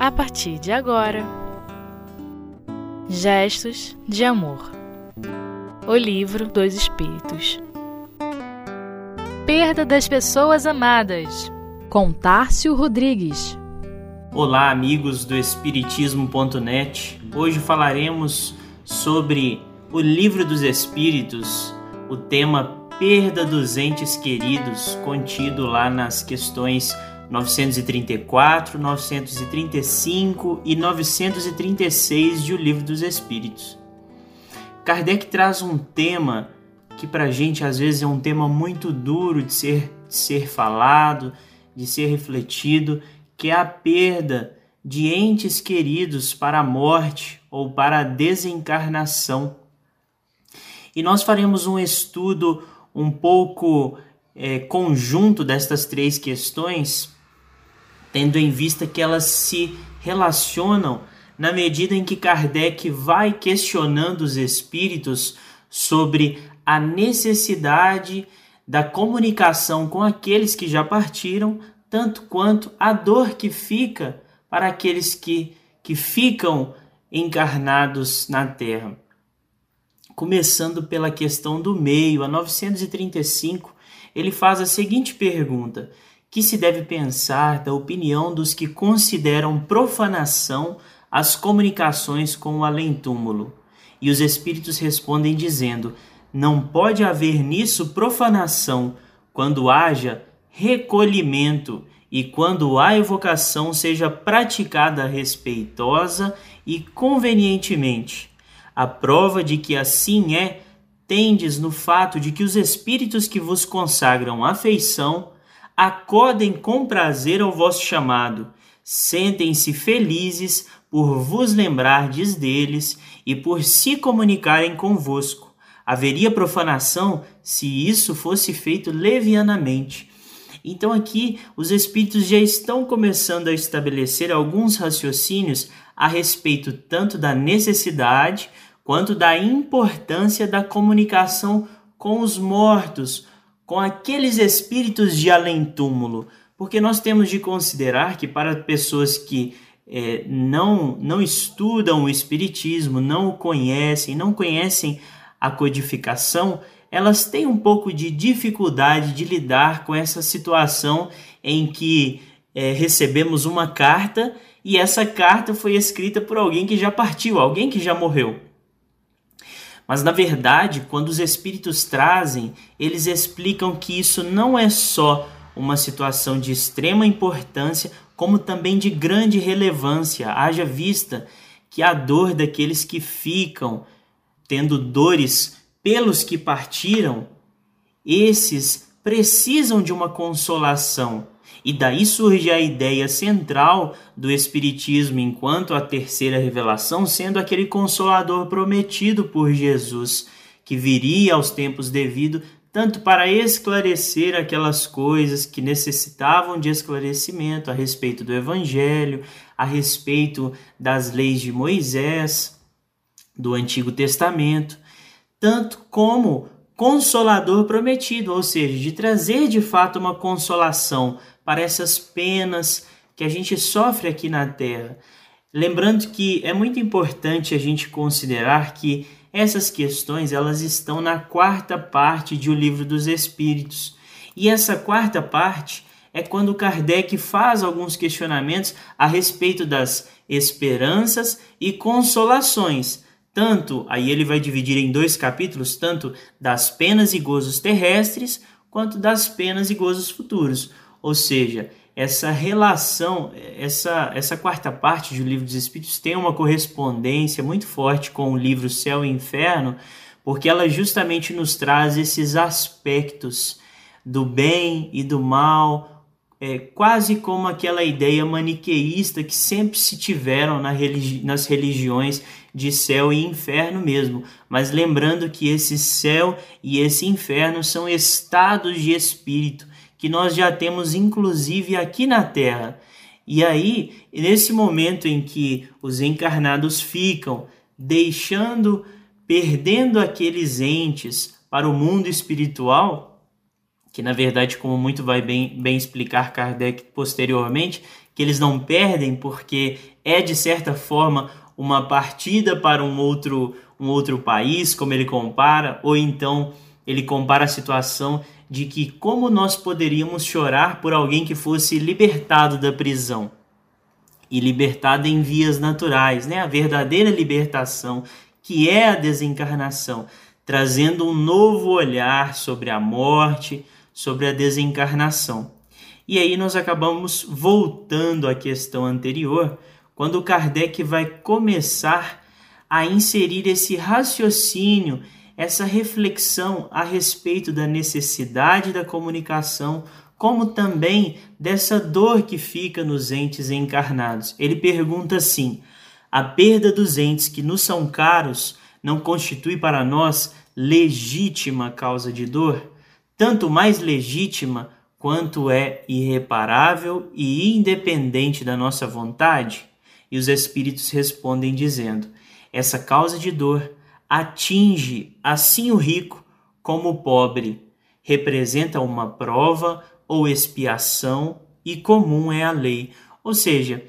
a partir de agora. Gestos de amor. O Livro dos Espíritos. Perda das pessoas amadas. Com Tarcio Rodrigues. Olá, amigos do Espiritismo.net. Hoje falaremos sobre O Livro dos Espíritos, o tema Perda dos Entes Queridos, contido lá nas questões 934, 935 e 936 de O Livro dos Espíritos. Kardec traz um tema que para a gente às vezes é um tema muito duro de ser falado, de ser refletido, que é a perda de entes queridos para a morte ou para a desencarnação. E nós faremos um estudo um pouco conjunto destas três questões, tendo em vista que elas se relacionam na medida em que Kardec vai questionando os espíritos sobre a necessidade da comunicação com aqueles que já partiram, tanto quanto a dor que fica para aqueles que ficam encarnados na Terra. Começando pela questão do meio, a 935, ele faz a seguinte pergunta: que se deve pensar da opinião dos que consideram profanação as comunicações com o além-túmulo? E os espíritos respondem dizendo: não pode haver nisso profanação quando haja recolhimento e quando a evocação seja praticada respeitosa e convenientemente. A prova de que assim é tendes no fato de que os espíritos que vos consagram afeição acodem com prazer ao vosso chamado, sentem-se felizes por vos lembrardes deles e por se comunicarem convosco. Haveria profanação se isso fosse feito levianamente. Então aqui os espíritos já estão começando a estabelecer alguns raciocínios a respeito tanto da necessidade quanto da importância da comunicação com os mortos, com aqueles espíritos de além-túmulo. Porque nós temos de considerar que para pessoas que não estudam o Espiritismo, não o conhecem, a codificação, elas têm um pouco de dificuldade de lidar com essa situação em que recebemos uma carta e essa carta foi escrita por alguém que já partiu, alguém que já morreu. Mas, na verdade, quando os espíritos trazem, eles explicam que isso não é só uma situação de extrema importância, como também de grande relevância, haja vista que a dor daqueles que ficam tendo dores pelos que partiram, esses precisam de uma consolação. E daí surge a ideia central do Espiritismo enquanto a terceira revelação, sendo aquele consolador prometido por Jesus, que viria aos tempos devidos, tanto para esclarecer aquelas coisas que necessitavam de esclarecimento a respeito do Evangelho, a respeito das leis de Moisés, do Antigo Testamento, tanto como consolador prometido, ou seja, de trazer de fato uma consolação para essas penas que a gente sofre aqui na Terra. Lembrando que é muito importante a gente considerar que essas questões elas estão na quarta parte de O Livro dos Espíritos. E essa quarta parte é quando Kardec faz alguns questionamentos a respeito das esperanças e consolações. Tanto, aí ele vai dividir em dois capítulos, tanto das penas e gozos terrestres, quanto das penas e gozos futuros. Ou seja, essa relação, essa quarta parte de O Livro dos Espíritos tem uma correspondência muito forte com o livro Céu e Inferno, porque ela justamente nos traz esses aspectos do bem e do mal, quase como aquela ideia maniqueísta que sempre se tiveram nas religiões de céu e inferno mesmo, mas lembrando que esse céu e esse inferno são estados de espírito que nós já temos inclusive aqui na Terra. E aí, nesse momento em que os encarnados ficam perdendo aqueles entes para o mundo espiritual, que na verdade, como muito vai bem explicar Kardec posteriormente, que eles não perdem porque é de certa forma uma partida para um outro país, como ele compara, ou então ele compara a situação de que como nós poderíamos chorar por alguém que fosse libertado da prisão e libertado em vias naturais, né? A verdadeira libertação que é a desencarnação, trazendo um novo olhar sobre a morte, sobre a desencarnação. E aí nós acabamos voltando à questão anterior, quando Kardec vai começar a inserir esse raciocínio, essa reflexão a respeito da necessidade da comunicação, como também dessa dor que fica nos entes encarnados. Ele pergunta assim: a perda dos entes que nos são caros não constitui para nós legítima causa de dor? Tanto mais legítima quanto é irreparável e independente da nossa vontade? E os espíritos respondem dizendo: essa causa de dor atinge assim o rico como o pobre, representa uma prova ou expiação e comum é a lei. Ou seja,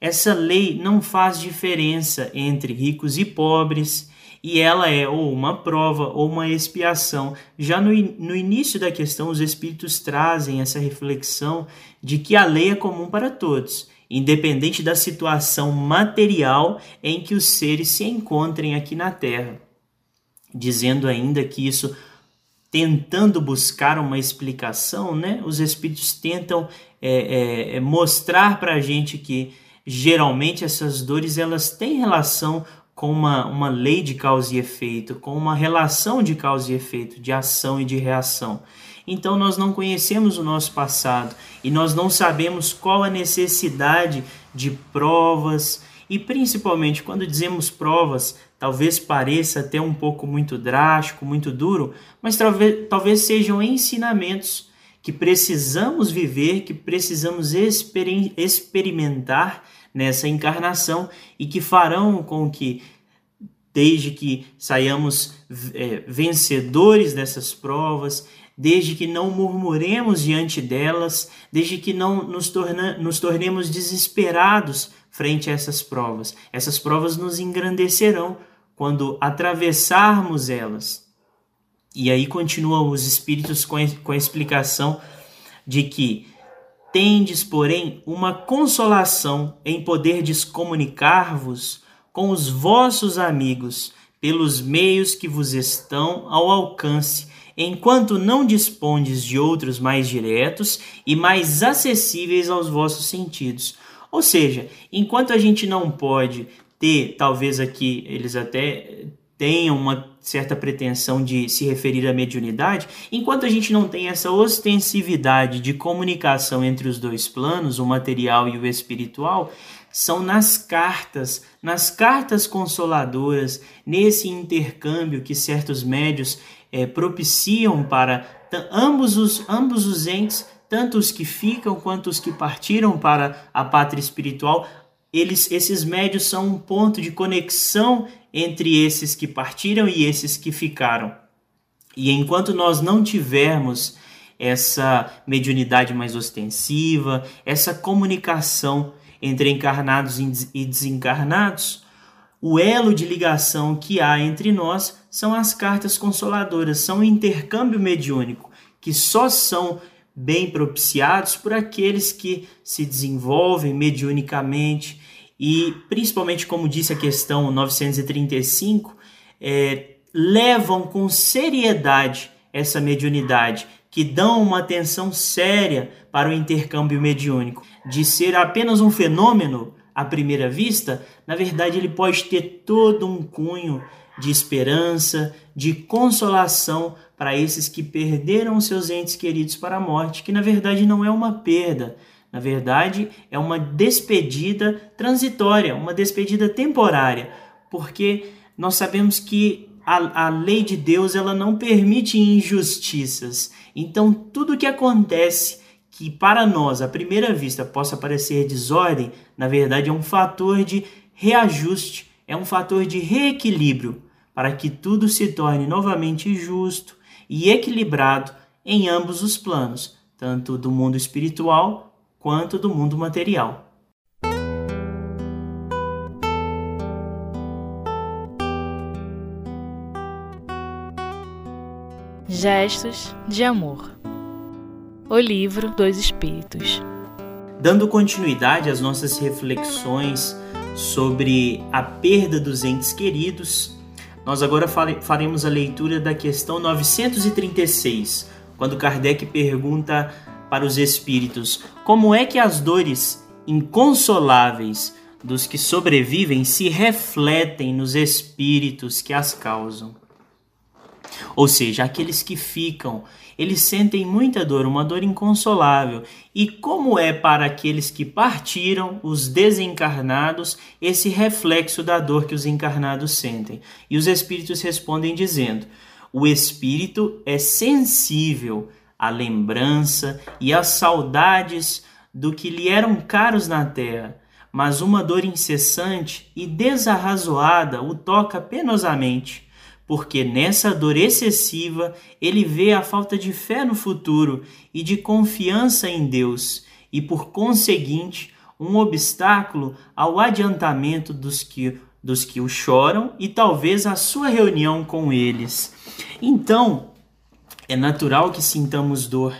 essa lei não faz diferença entre ricos e pobres, e ela é ou uma prova ou uma expiação. Já no início da questão, os espíritos trazem essa reflexão de que a lei é comum para todos, independente da situação material em que os seres se encontrem aqui na Terra. Dizendo ainda que isso, tentando buscar uma explicação, né? Os espíritos tentam mostrar para a gente que geralmente essas dores elas têm relação com uma lei de causa e efeito, com uma relação de causa e efeito, de ação e de reação. Então nós não conhecemos o nosso passado e nós não sabemos qual a necessidade de provas, e principalmente quando dizemos provas, talvez pareça até um pouco muito drástico, muito duro, mas talvez sejam ensinamentos que precisamos viver, que precisamos experimentar nessa encarnação e que farão com que, desde que saiamos vencedores dessas provas, desde que não murmuremos diante delas, desde que não nos tornemos desesperados frente a essas provas. Essas provas nos engrandecerão quando atravessarmos elas. E aí continuam os espíritos com a explicação de que tendes, porém, uma consolação em poderdes comunicar-vos com os vossos amigos pelos meios que vos estão ao alcance, enquanto não dispondes de outros mais diretos e mais acessíveis aos vossos sentidos. Ou seja, enquanto a gente não pode ter, talvez aqui eles até tenham uma certa pretensão de se referir à mediunidade, enquanto a gente não tem essa ostensividade de comunicação entre os dois planos, o material e o espiritual, são nas cartas consoladoras, nesse intercâmbio que certos médios propiciam para ambos os entes, tanto os que ficam quanto os que partiram para a pátria espiritual. Esses médios são um ponto de conexão entre esses que partiram e esses que ficaram. E enquanto nós não tivermos essa mediunidade mais ostensiva, essa comunicação entre encarnados e desencarnados, o elo de ligação que há entre nós são as cartas consoladoras, são o intercâmbio mediúnico, que só são bem propiciados por aqueles que se desenvolvem mediunicamente. E principalmente, como disse a questão 935, levam com seriedade essa mediunidade, que dão uma atenção séria para o intercâmbio mediúnico. De ser apenas um fenômeno à primeira vista, na verdade ele pode ter todo um cunho de esperança, de consolação para esses que perderam seus entes queridos para a morte, que na verdade não é uma perda. Na verdade, é uma despedida transitória, uma despedida temporária, porque nós sabemos que a lei de Deus ela não permite injustiças. Então, tudo que acontece que para nós, à primeira vista, possa parecer desordem, na verdade é um fator de reajuste, é um fator de reequilíbrio, para que tudo se torne novamente justo e equilibrado em ambos os planos, tanto do mundo espiritual quanto do mundo material. Gestos de amor. O Livro dos Espíritos. Dando continuidade às nossas reflexões sobre a perda dos entes queridos, nós agora faremos a leitura da questão 936, quando Kardec pergunta para os espíritos: como é que as dores inconsoláveis dos que sobrevivem se refletem nos espíritos que as causam? Ou seja, aqueles que ficam, eles sentem muita dor, uma dor inconsolável. E como é para aqueles que partiram, os desencarnados, esse reflexo da dor que os encarnados sentem? E os espíritos respondem dizendo: o espírito é sensível à lembrança e às saudades do que lhe eram caros na terra, mas uma dor incessante e desarrazoada o toca penosamente, porque nessa dor excessiva ele vê a falta de fé no futuro e de confiança em Deus, e por conseguinte um obstáculo ao adiantamento dos que o choram e talvez a sua reunião com eles. Então, é natural que sintamos dor,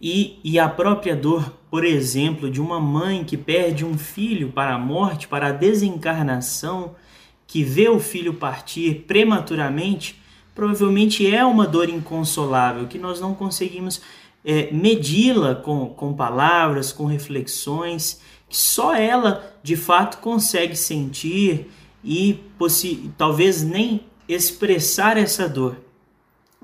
e a própria dor, por exemplo, de uma mãe que perde um filho para a morte, para a desencarnação, que vê o filho partir prematuramente, provavelmente é uma dor inconsolável, que nós não conseguimos medi-la com palavras, com reflexões, que só ela, de fato, consegue sentir e talvez nem expressar essa dor.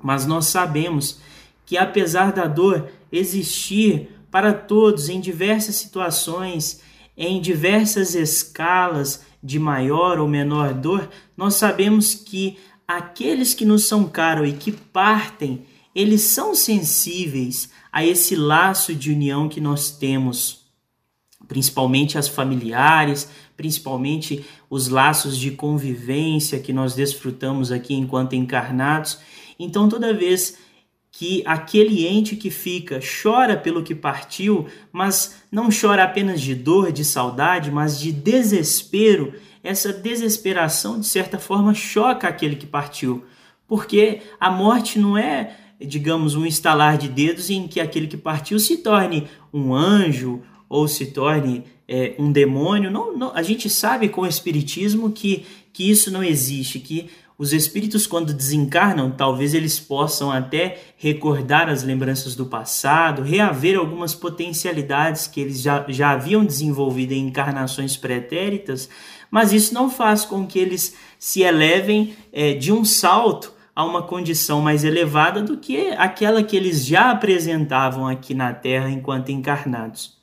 Mas nós sabemos que, apesar da dor existir para todos em diversas situações, em diversas escalas de maior ou menor dor, nós sabemos que aqueles que nos são caros e que partem, eles são sensíveis a esse laço de união que nós temos, principalmente as familiares, principalmente os laços de convivência que nós desfrutamos aqui enquanto encarnados. Então, toda vez que aquele ente que fica chora pelo que partiu, mas não chora apenas de dor, de saudade, mas de desespero, essa desesperação, de certa forma, choca aquele que partiu. Porque a morte não é, digamos, um estalar de dedos em que aquele que partiu se torne um anjo ou se torne um demônio. Não, a gente sabe com o Espiritismo que isso não existe, que os espíritos, quando desencarnam, talvez eles possam até recordar as lembranças do passado, reaver algumas potencialidades que eles já haviam desenvolvido em encarnações pretéritas, mas isso não faz com que eles se elevem de um salto a uma condição mais elevada do que aquela que eles já apresentavam aqui na Terra enquanto encarnados.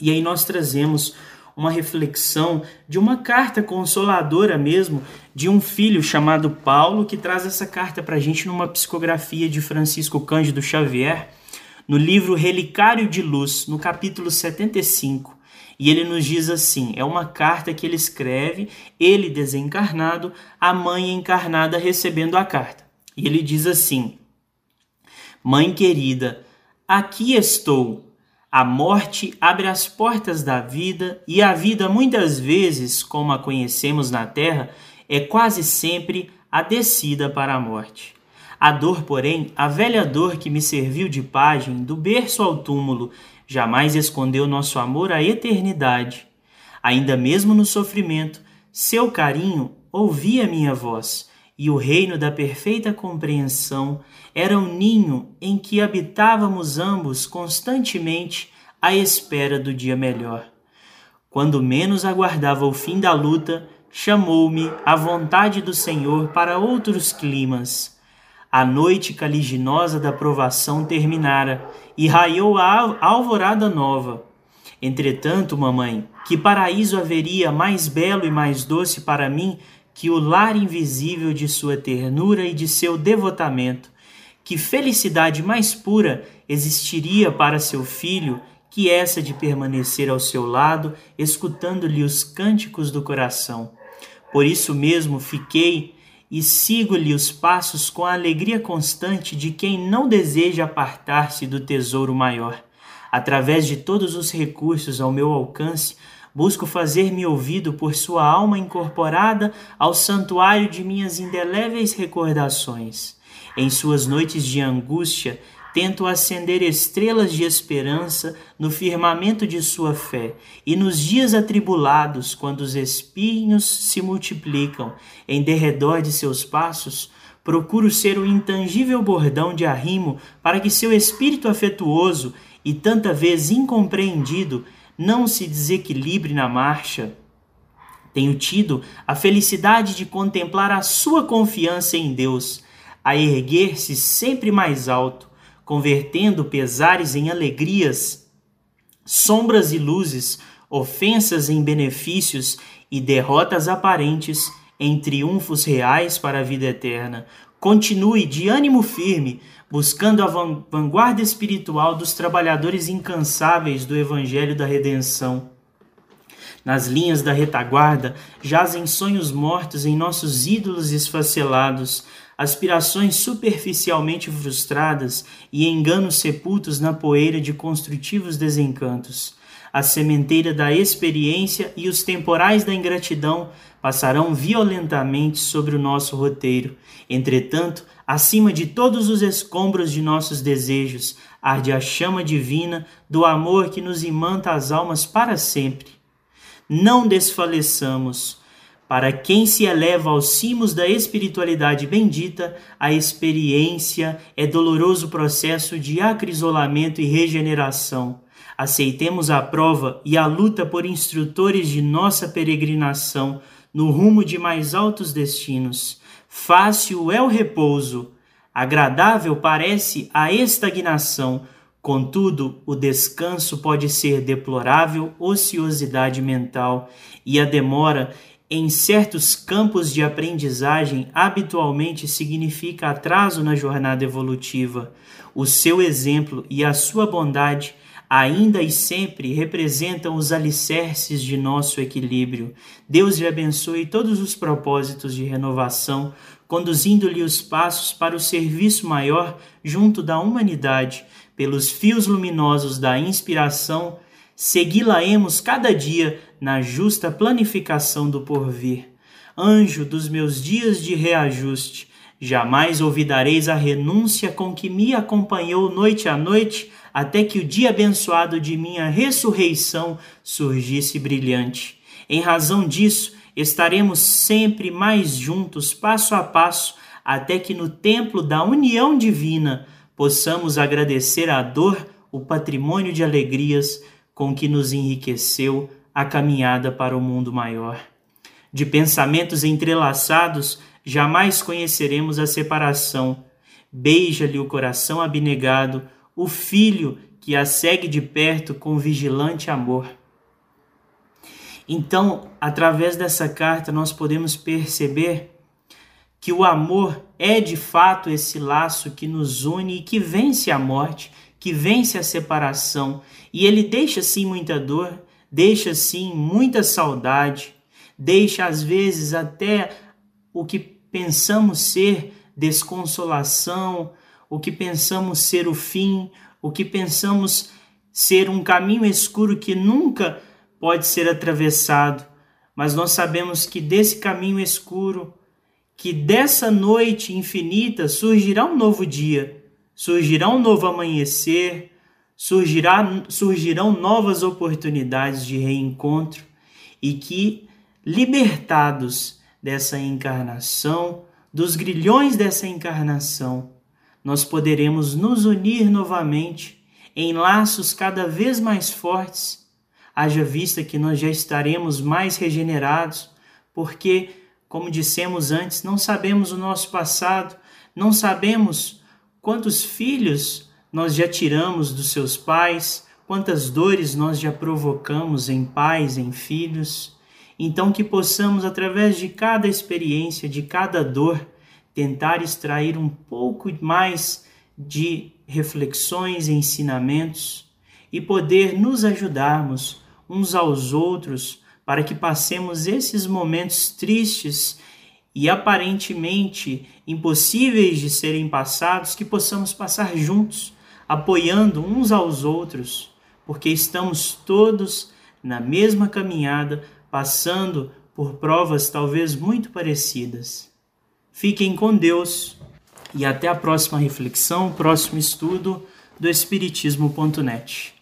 E aí nós trazemos uma reflexão de uma carta consoladora mesmo, de um filho chamado Paulo, que traz essa carta para a gente numa psicografia de Francisco Cândido Xavier, no livro Relicário de Luz, no capítulo 75. E ele nos diz assim, é uma carta que ele escreve, ele desencarnado, a mãe encarnada recebendo a carta. E ele diz assim: mãe querida, aqui estou. A morte abre as portas da vida, e a vida muitas vezes, como a conhecemos na Terra, é quase sempre a descida para a morte. A dor, porém, a velha dor que me serviu de pajem do berço ao túmulo, jamais escondeu nosso amor à eternidade. Ainda mesmo no sofrimento, seu carinho ouvia minha voz, e o reino da perfeita compreensão era um ninho em que habitávamos ambos constantemente à espera do dia melhor. Quando menos aguardava o fim da luta, chamou-me a vontade do Senhor para outros climas. A noite caliginosa da provação terminara e raiou a alvorada nova. Entretanto, mamãe, que paraíso haveria mais belo e mais doce para mim que o lar invisível de sua ternura e de seu devotamento? Que felicidade mais pura existiria para seu filho que essa de permanecer ao seu lado, escutando-lhe os cânticos do coração? Por isso mesmo fiquei e sigo-lhe os passos com a alegria constante de quem não deseja apartar-se do tesouro maior. Através de todos os recursos ao meu alcance, busco fazer-me ouvido por sua alma incorporada ao santuário de minhas indeléveis recordações. Em suas noites de angústia, tento acender estrelas de esperança no firmamento de sua fé, e nos dias atribulados, quando os espinhos se multiplicam em derredor de seus passos, procuro ser o intangível bordão de arrimo para que seu espírito afetuoso e tanta vez incompreendido não se desequilibre na marcha. Tenho tido a felicidade de contemplar a sua confiança em Deus, a erguer-se sempre mais alto, convertendo pesares em alegrias, sombras e luzes, ofensas em benefícios e derrotas aparentes em triunfos reais para a vida eterna. Continue de ânimo firme, buscando a vanguarda espiritual dos trabalhadores incansáveis do Evangelho da Redenção. Nas linhas da retaguarda jazem sonhos mortos em nossos ídolos esfacelados, aspirações superficialmente frustradas e enganos sepultos na poeira de construtivos desencantos. A sementeira da experiência e os temporais da ingratidão passarão violentamente sobre o nosso roteiro. Entretanto, acima de todos os escombros de nossos desejos, arde a chama divina do amor que nos imanta as almas para sempre. Não desfaleçamos. Para quem se eleva aos cimos da espiritualidade bendita, a experiência é doloroso processo de acrisolamento e regeneração. Aceitemos a prova e a luta por instrutores de nossa peregrinação no rumo de mais altos destinos. Fácil é o repouso, agradável parece a estagnação, contudo, o descanso pode ser deplorável ociosidade mental, e a demora em certos campos de aprendizagem, habitualmente significa atraso na jornada evolutiva. O seu exemplo e a sua bondade ainda e sempre representam os alicerces de nosso equilíbrio. Deus lhe abençoe todos os propósitos de renovação, conduzindo-lhe os passos para o serviço maior junto da humanidade. Pelos fios luminosos da inspiração, segui-la-emos cada dia na justa planificação do porvir. Anjo dos meus dias de reajuste, jamais olvidareis a renúncia com que me acompanhou noite a noite, até que o dia abençoado de minha ressurreição surgisse brilhante. Em razão disso, estaremos sempre mais juntos, passo a passo, até que no templo da união divina possamos agradecer à dor o patrimônio de alegrias com que nos enriqueceu a caminhada para o mundo maior. De pensamentos entrelaçados, jamais conheceremos a separação. Beija-lhe o coração abnegado, o filho que a segue de perto com vigilante amor. Então, através dessa carta, nós podemos perceber que o amor é de fato esse laço que nos une e que vence a morte, que vence a separação, e ele deixa sim muita dor, deixa sim muita saudade, deixa às vezes até o que pensamos ser desconsolação, o que pensamos ser o fim, o que pensamos ser um caminho escuro que nunca pode ser atravessado, mas nós sabemos que desse caminho escuro, que dessa noite infinita surgirá um novo dia, surgirá um novo amanhecer, surgirão novas oportunidades de reencontro e que, libertados dessa encarnação, dos grilhões dessa encarnação, nós poderemos nos unir novamente em laços cada vez mais fortes, haja vista que nós já estaremos mais regenerados, porque, como dissemos antes, não sabemos o nosso passado, não sabemos quantos filhos nós já tiramos dos seus pais, quantas dores nós já provocamos em pais, em filhos. Então que possamos, através de cada experiência, de cada dor, tentar extrair um pouco mais de reflexões e ensinamentos e poder nos ajudarmos uns aos outros para que passemos esses momentos tristes e aparentemente impossíveis de serem passados, que possamos passar juntos, apoiando uns aos outros, porque estamos todos na mesma caminhada, passando por provas talvez muito parecidas. Fiquem com Deus e até a próxima reflexão, o próximo estudo do Espiritismo.net.